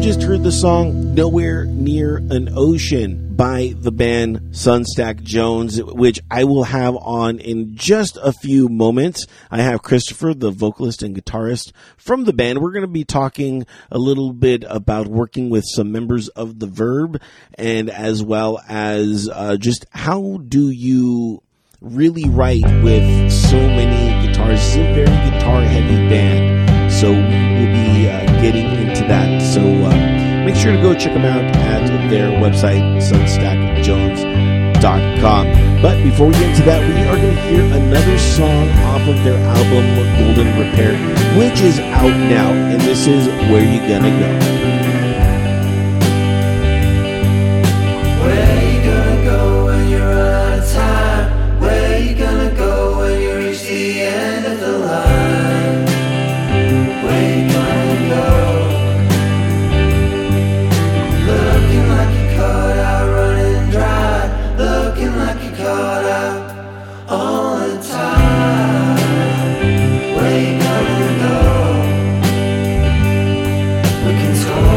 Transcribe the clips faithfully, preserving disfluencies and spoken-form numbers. just heard the song Nowhere Near an Ocean by the band Sunstack Jones, which I will have on in just a few moments. I have Christopher, the vocalist and guitarist from the band. We're going to be talking a little bit about working with some members of the Verve, and as well as uh, just how do you really write with so many guitars. It's a very guitar-heavy band, so we will be uh, getting into that. So uh, make sure to go check them out at their website, sunstack jones dot com. But before we get into that, we are going to hear another song off of their album, Golden Repair, which is out now, and this is Where You Gonna Go. Where you gonna go? We can talk.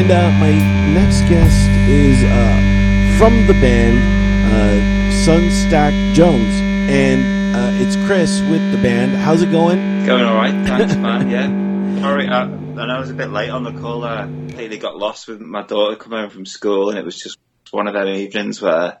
And uh, my next guest is uh, from the band uh, Sunstack Jones, and uh, it's Chris with the band. How's it going? Going all right, thanks, man. Yeah, sorry, I, and I was a bit late on the call. I completely got lost with my daughter coming home from school, and it was just one of those evenings where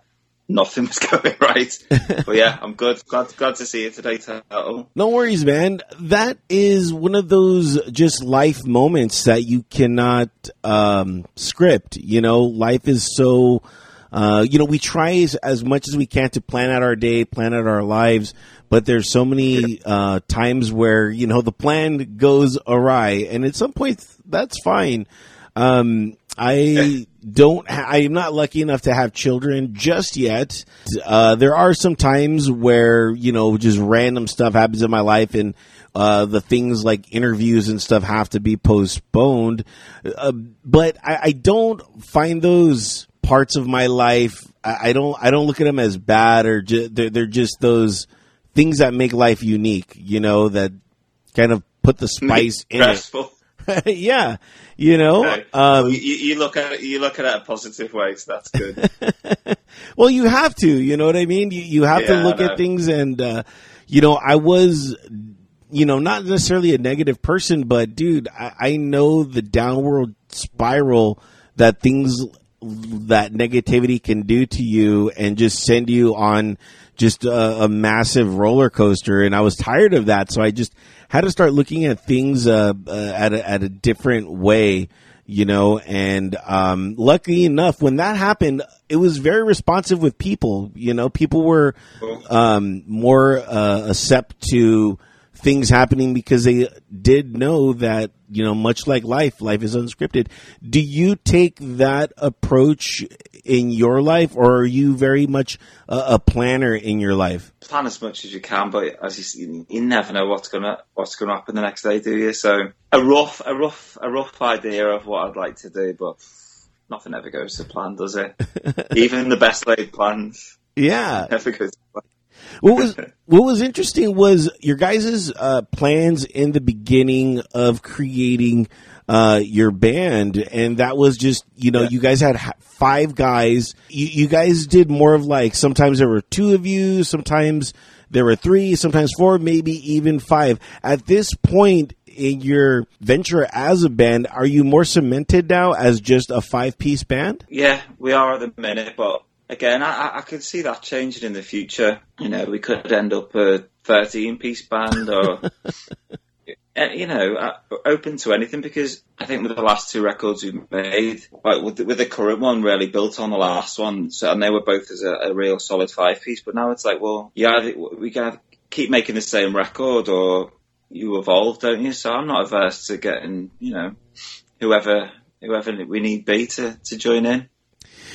nothing was going right. But yeah, I'm good. Glad, glad to see you today, Toto. No worries, man. That is one of those just life moments that you cannot um, script. You know, life is so, uh, you know, we try as, as much as we can to plan out our day, plan out our lives. But there's so many uh, times where, you know, the plan goes awry. And at some point, that's fine. Um, I don't, ha- I'm not lucky enough to have children just yet. Uh, there are some times where, you know, just random stuff happens in my life, and uh, the things like interviews and stuff have to be postponed. Uh, but I, I don't find those parts of my life. I, I don't, I don't look at them as bad, or ju- they're, they're just those things that make life unique, you know, that kind of put the spice in it. Yeah, you know, okay. um, you, you look at it, you look at it in a positive way, so that's good. Well, you have to, you know what I mean? You, you have yeah, to look at things, and, uh, you know, I was, you know, not necessarily a negative person, but, dude, I, I know the downward spiral that things, that negativity can do to you and just send you on just a, a massive roller coaster. And I was tired of that, so I just had to start looking at things uh, uh, at a, at a different way, you know. And um, luckily enough, when that happened, it was very responsive with people. You know, people were um, more uh, accept to things happening because they did know that, you know, much like life, life is unscripted. Do you take that approach in your life, or are you very much a, a planner in your life? Plan as much as you can, but as you see, you never know what's gonna what's gonna happen the next day, do you? So a rough, a rough, a rough idea of what I'd like to do, but nothing ever goes to plan, does it? Even the best laid plans, yeah, never goes to plan. What was what was interesting was your guys' uh, plans in the beginning of creating uh, your band, and that was just, you know, yeah. You guys had ha- five guys. You, you guys did more of like, sometimes there were two of you, sometimes there were three, sometimes four, maybe even five. At this point in your venture as a band, are you more cemented now as just a five-piece band? Yeah, we are at the minute, but again, I, I could see that changing in the future. You know, we could end up a thirteen-piece band, or, you know, open to anything, because I think with the last two records we've made, like with the, with the current one, really built on the last one, so, and they were both as a, a real solid five-piece, but now it's like, well, yeah, we can keep making the same record, or you evolve, don't you? So I'm not averse to getting, you know, whoever whoever we need be to, to join in.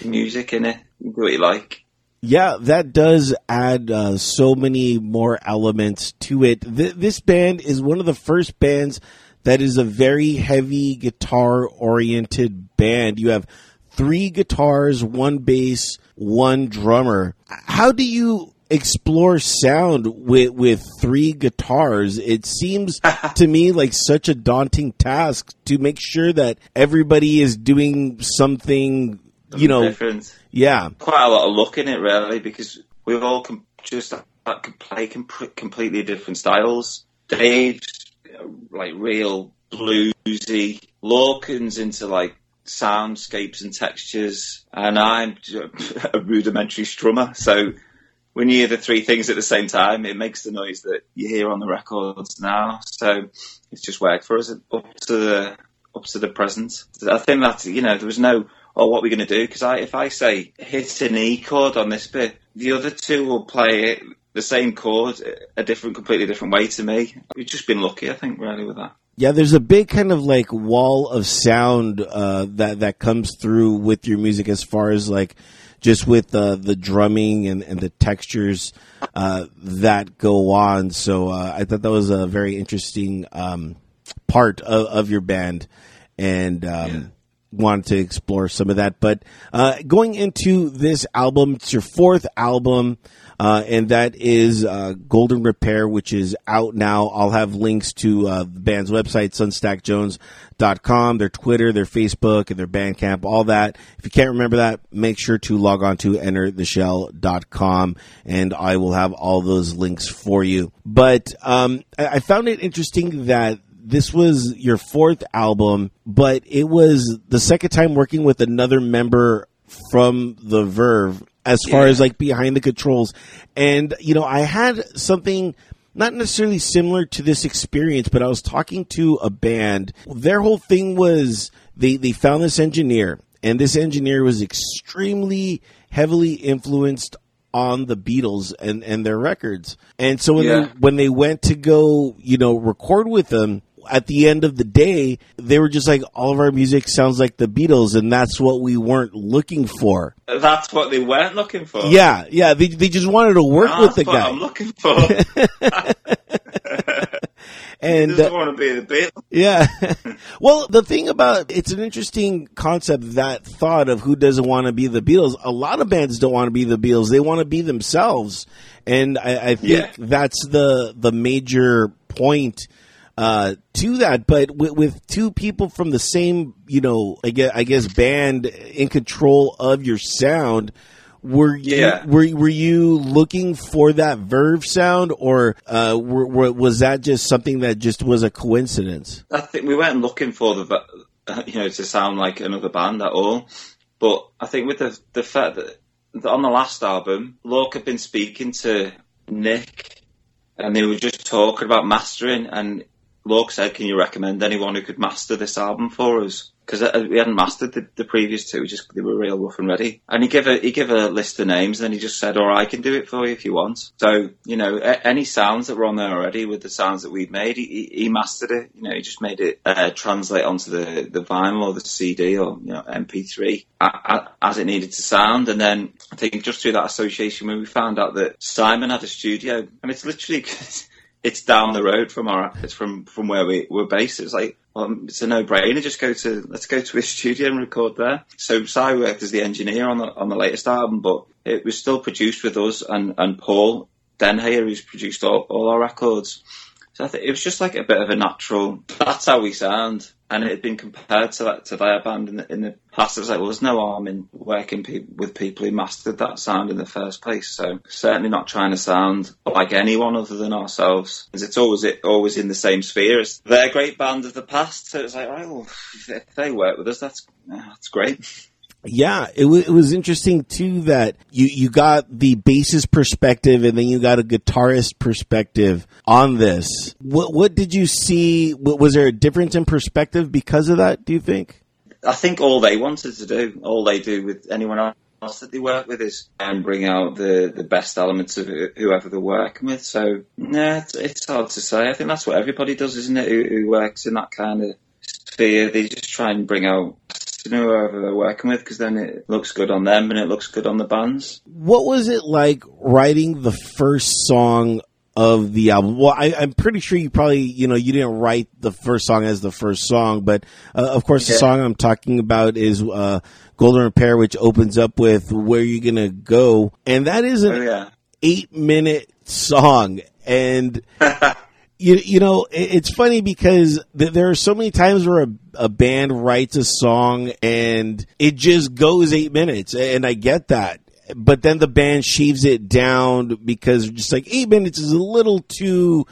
Music in it, what you like. Yeah, that does add uh, so many more elements to it. Th- this band is one of the first bands that is a very heavy guitar-oriented band. You have three guitars, one bass, one drummer. How do you explore sound with, with three guitars? It seems to me like such a daunting task to make sure that everybody is doing something, you know, difference. Yeah, quite a lot of luck in it, really, because we've all com- just uh, can play com- completely different styles. Dave's uh, like real bluesy, Lorcan's into like soundscapes and textures, and I'm a rudimentary strummer. So when you hear the three things at the same time, it makes the noise that you hear on the records now. So it's just worked for us up to the up to the present. I think that, you know, there was no, or what we're going to do, because I, if I say hit an E chord on this bit, the other two will play it, the same chord, a different, completely different way to me. We've just been lucky, I think, really, with that. Yeah, there's a big kind of like wall of sound uh, that that comes through with your music, as far as like just with uh, the drumming and, and the textures uh, that go on. So uh, I thought that was a very interesting um, part of, of your band, and um, yeah. wanted to explore some of that. But uh, going into this album, it's your fourth album, uh, and that is uh, Golden Repair, which is out now. I'll have links to uh, the band's website, sunstack jones dot com, their Twitter, their Facebook, and their Bandcamp, all that. If you can't remember that, make sure to log on to enter the shell dot com, and I will have all those links for you. But um, I found it interesting that this was your fourth album, but it was the second time working with another member from the Verve as far yeah. as like behind the controls. And, you know, I had something not necessarily similar to this experience, but I was talking to a band. Their whole thing was they, they found this engineer, and this engineer was extremely heavily influenced on the Beatles and, and their records. And so when, yeah. they, when they went to go, you know, record with them, at the end of the day, they were just like, all of our music sounds like the Beatles, and that's what we weren't looking for. That's what they weren't looking for? Yeah, yeah. They they just wanted to work no, with the guy. That's what I'm looking for. And you just uh, want to be the Beatles. Yeah. Well, the thing about it's an interesting concept, that thought of who doesn't want to be the Beatles. A lot of bands don't want to be the Beatles. They want to be themselves. And I, I think yeah. that's the the major point uh to that. But with, with two people from the same, you know, I guess, I guess band in control of your sound, were you, yeah. were, were you looking for that Verve sound, or uh were, were, was that just something that just was a coincidence? I think we weren't looking for the, you know, to sound like another band at all. But I think with the, the fact that on the last album, Luke had been speaking to Nick, and they were just talking about mastering, and Luke said, can you recommend anyone who could master this album for us? Because we hadn't mastered the, the previous two, just they were real rough and ready. And he gave a he gave a list of names, and he just said, all right, I can do it for you if you want. So, you know, a, any sounds that were on there already with the sounds that we'd made, he, he mastered it. You know, he just made it uh, translate onto the, the vinyl or the C D or, you know, M P three as it needed to sound. And then I think just through that association, when we found out that Simon had a studio, and it's literally... It's down the road from our, it's from, from where we were based. It's like, well, it's a no-brainer. Just go to, let's go to his studio and record there. So Sai worked as the engineer on the, on the latest album, but it was still produced with us and, and Paul Denhier, who's produced all, all our records. So I think it was just like a bit of a natural, that's how we sound. And it had been compared to that, to their band in the, in the past. It was like, well, there's no harm in working pe- with people who mastered that sound in the first place. So certainly not trying to sound like anyone other than ourselves, because it's always it always in the same sphere as their great band of the past. So it's like, right, well, if they work with us, that's that's great. Yeah, it, w- it was interesting too that you, you got the bassist perspective, and then you got a guitarist perspective on this. What what did you see? Was there a difference in perspective because of that, do you think? I think all they wanted to do, all they do with anyone else that they work with, is and bring out the, the best elements of whoever they're working with. So, yeah, it's, it's hard to say. I think that's what everybody does, isn't it, who, who works in that kind of sphere. They just try and bring out to know whoever they're working with, because then it looks good on them and it looks good on the bands. What was it like writing the first song of the album? Well, I, I'm pretty sure you probably, you know, you didn't write the first song as the first song, but uh, of course yeah. the song I'm talking about is uh, Golden Repair, which opens up with Where You Gonna Go? And that is an oh, yeah. eight minute song. And... You, you know, it's funny because th- there are so many times where a, a band writes a song and it just goes eight minutes, and I get that. But then the band sheaves it down because just like eight minutes is a little too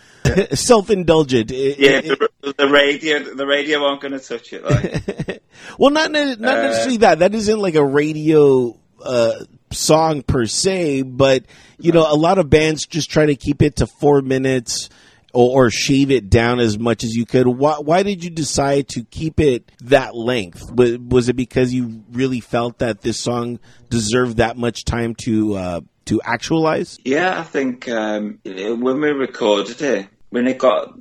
self-indulgent. It, yeah, it, the, the radio, the radio aren't going to touch it. Like. Well, not not necessarily uh, that. That isn't like a radio uh song per se, but you know, a lot of bands just try to keep it to four minutes. Or, or shave it down as much as you could. Why, why did you decide to keep it that length? Was, was it because you really felt that this song deserved that much time to uh, to actualize? Yeah, I think um, when we recorded it, when it got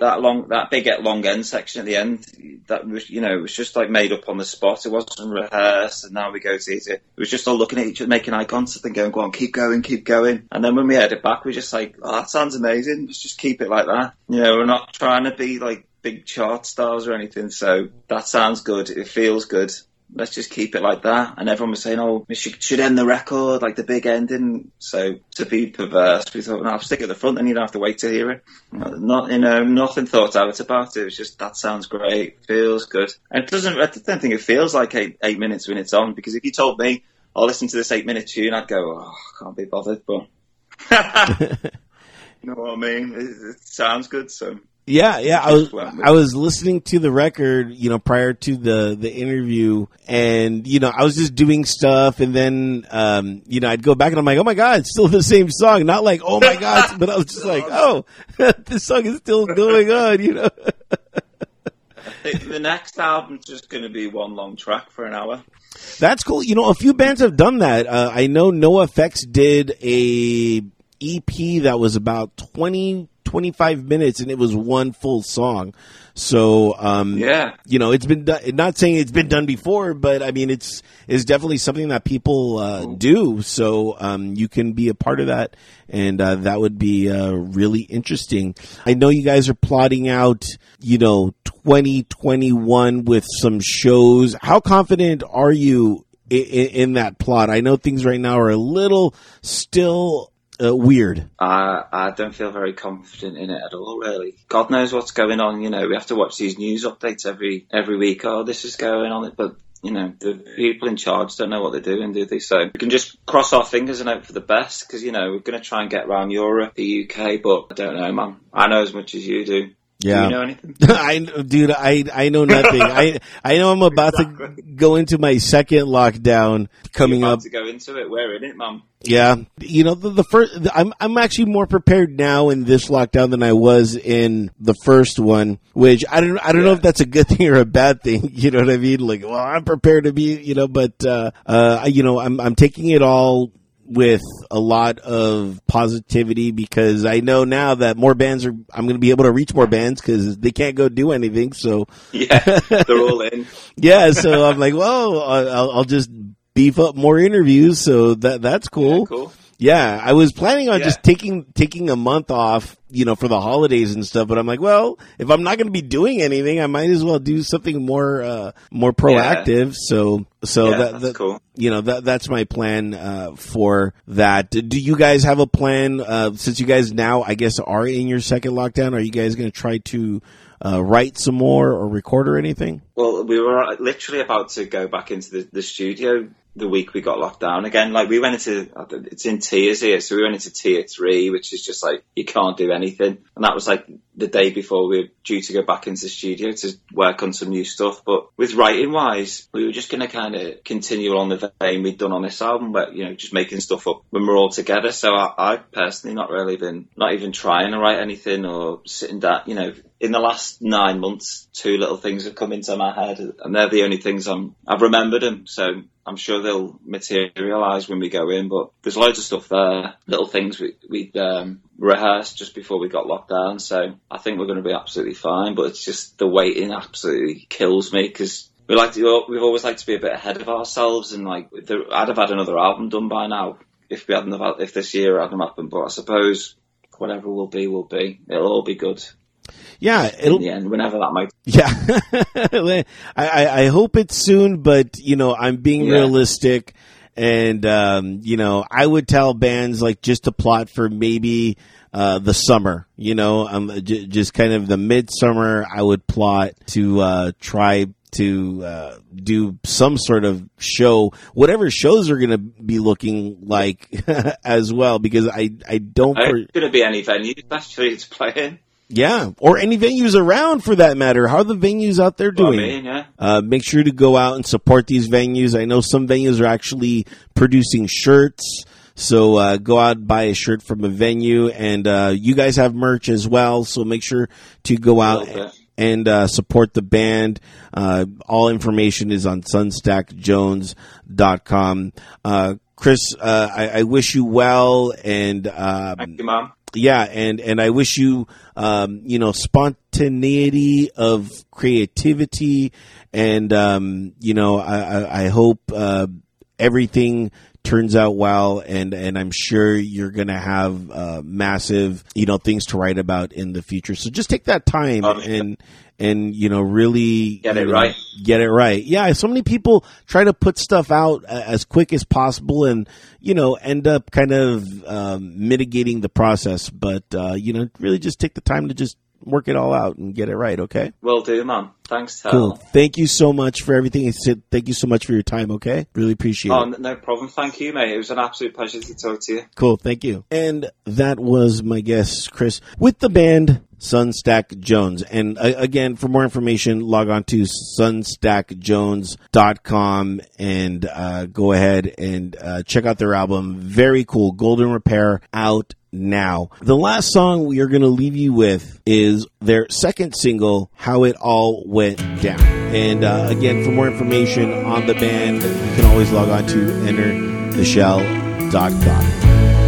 that long, that big long end section at the end, that was, you know, it was just like made up on the spot. It wasn't rehearsed, and now we go to it. It was just all looking at each other, making eye contact and going, go on, keep going, keep going. And then when we heard it back, we were just like, oh, that sounds amazing. Let's just keep it like that. You know, we're not trying to be like, big chart stars or anything, so that sounds good. It feels good. Let's just keep it like that. And everyone was saying, oh, we should, should end the record, like the big ending. So to be perverse, we thought, no, I'll stick at the front and you don't have to wait to hear it. Not, you know, nothing thought out about it. It was just, that sounds great, feels good. And it doesn't, I don't think it feels like eight, eight minutes when it's on, because if you told me, I'll listen to this eight-minute tune, I'd go, oh, I can't be bothered, but... you know what I mean? It, it sounds good, so... Yeah, yeah. I was I was listening to the record, you know, prior to the, the interview, and you know, I was just doing stuff, and then um, you know, I'd go back and I'm like, oh my god, it's still the same song. Not like, oh my god, but I was just like, oh, this song is still going on, you know. I think the next album's just going to be one long track for an hour. That's cool. You know, a few bands have done that. Uh, I know NoFX did a E P that was about twenty, twenty-five minutes, and it was one full song. So, um, yeah, you know, it's been done. Not saying it's been done before, but I mean, it's it's definitely something that people uh, do. So um, you can be a part of that, and uh, that would be uh, really interesting. I know you guys are plotting out, you know, twenty twenty-one with some shows. How confident are you in, in that plot? I know things right now are a little still. Uh, weird. I I don't feel very confident in it at all, really. God knows what's going on. You know, we have to watch these news updates every every week. Oh, this is going on, but you know, the people in charge don't know what they're doing, do they? So we can just cross our fingers and hope for the best, because you know we're going to try and get around Europe, the U K, but I don't know, man. I know as much as you do. Yeah. Do you know anything? I, dude, I, I know nothing. I, I know I'm about exactly. to go into my second lockdown coming You're about up. To go into it. We're in it, mum. Yeah. You know, the, the first, the, I'm, I'm actually more prepared now in this lockdown than I was in the first one, which I don't, I don't yeah. know if that's a good thing or a bad thing. You know what I mean? Like, well, I'm prepared to be, you know, but, uh, uh, you know, I'm, I'm taking it all with a lot of positivity, because I know now that more bands are, I'm going to be able to reach more bands because they can't go do anything. So yeah, they're all in. yeah. So I'm like, well, I'll, I'll just beef up more interviews. So that, that's cool. Yeah, cool. Yeah, I was planning on yeah. just taking taking a month off, you know, for the holidays and stuff. But I'm like, well, if I'm not going to be doing anything, I might as well do something more uh, more proactive. Yeah. So, so yeah, that, that's that, cool. You know, that that's my plan uh, for that. Do you guys have a plan? Uh, since you guys now, I guess, are in your second lockdown, are you guys going to try to uh, write some more or record or anything? Well, we were literally about to go back into the, the studio the week we got locked down again. Like, we went into, it's in tiers here, so we went into tier three, which is just like, you can't do anything. And that was like the day before we were due to go back into the studio to work on some new stuff. But with writing wise, we were just going to kind of continue on the vein we'd done on this album, but you know, just making stuff up when we're all together. So I, I personally not really been, not even trying to write anything or sitting down, you know. In the last nine months, two little things have come into my head, and they're the only things I'm, I've remembered them. So I'm sure they'll materialise when we go in, but there's loads of stuff there, little things we, we'd um, rehearsed just before we got locked down. So I think we're going to be absolutely fine, but it's just the waiting absolutely kills me, because we like to, we've always liked to be a bit ahead of ourselves, and like the, I'd have had another album done by now if we hadn't have, if this year hadn't happened, but I suppose whatever will be, will be. It'll all be good. Yeah, it'll, in the end, whenever that might. Yeah, I, I hope it's soon, but you know, I'm being yeah. realistic, and um, you know, I would tell bands like just to plot for maybe uh, the summer. You know, um, j- just kind of the midsummer. I would plot to uh, try to uh, do some sort of show, whatever shows are going to be looking like as well, because I I don't. There's going to be any venue, especially it's playing. Yeah, or any venues around for that matter. How are the venues out there doing? Well, I mean, yeah. Uh, make sure to go out and support these venues. I know some venues are actually producing shirts, so uh, go out and buy a shirt from a venue. And uh, you guys have merch as well, so make sure to go out and, and uh, support the band. Uh, all information is on sunstack jones dot com. Uh, Chris, uh, I, I wish you well. And um, thank you, Mom. Yeah, and, and I wish you, um, you know, spontaneity of creativity, and, um, you know, I, I hope uh, everything turns out well, and, and I'm sure you're going to have uh, massive, you know, things to write about in the future. So just take that time and and, you know, really get it right. Get it right. Yeah. So many people try to put stuff out as quick as possible and, you know, end up kind of um, mitigating the process. But, uh, you know, really just take the time to just work it all out and get it right. Okay. Will do, man. Thanks, Tal. Cool. Thank you so much for everything. Thank you so much for your time, okay? Really appreciate oh, it. Oh, no problem. Thank you, mate. It was an absolute pleasure to talk to you. Cool. Thank you. And that was my guest, Chris, with the band Sunstack Jones. And uh, again, for more information, log on to sunstack jones dot com and uh, go ahead and uh, check out their album. Very cool. Golden Repair, out now. The last song we are going to leave you with is their second single, How It All Went Down. And uh, again, for more information on the band, you can always log on to enter the shell dot com.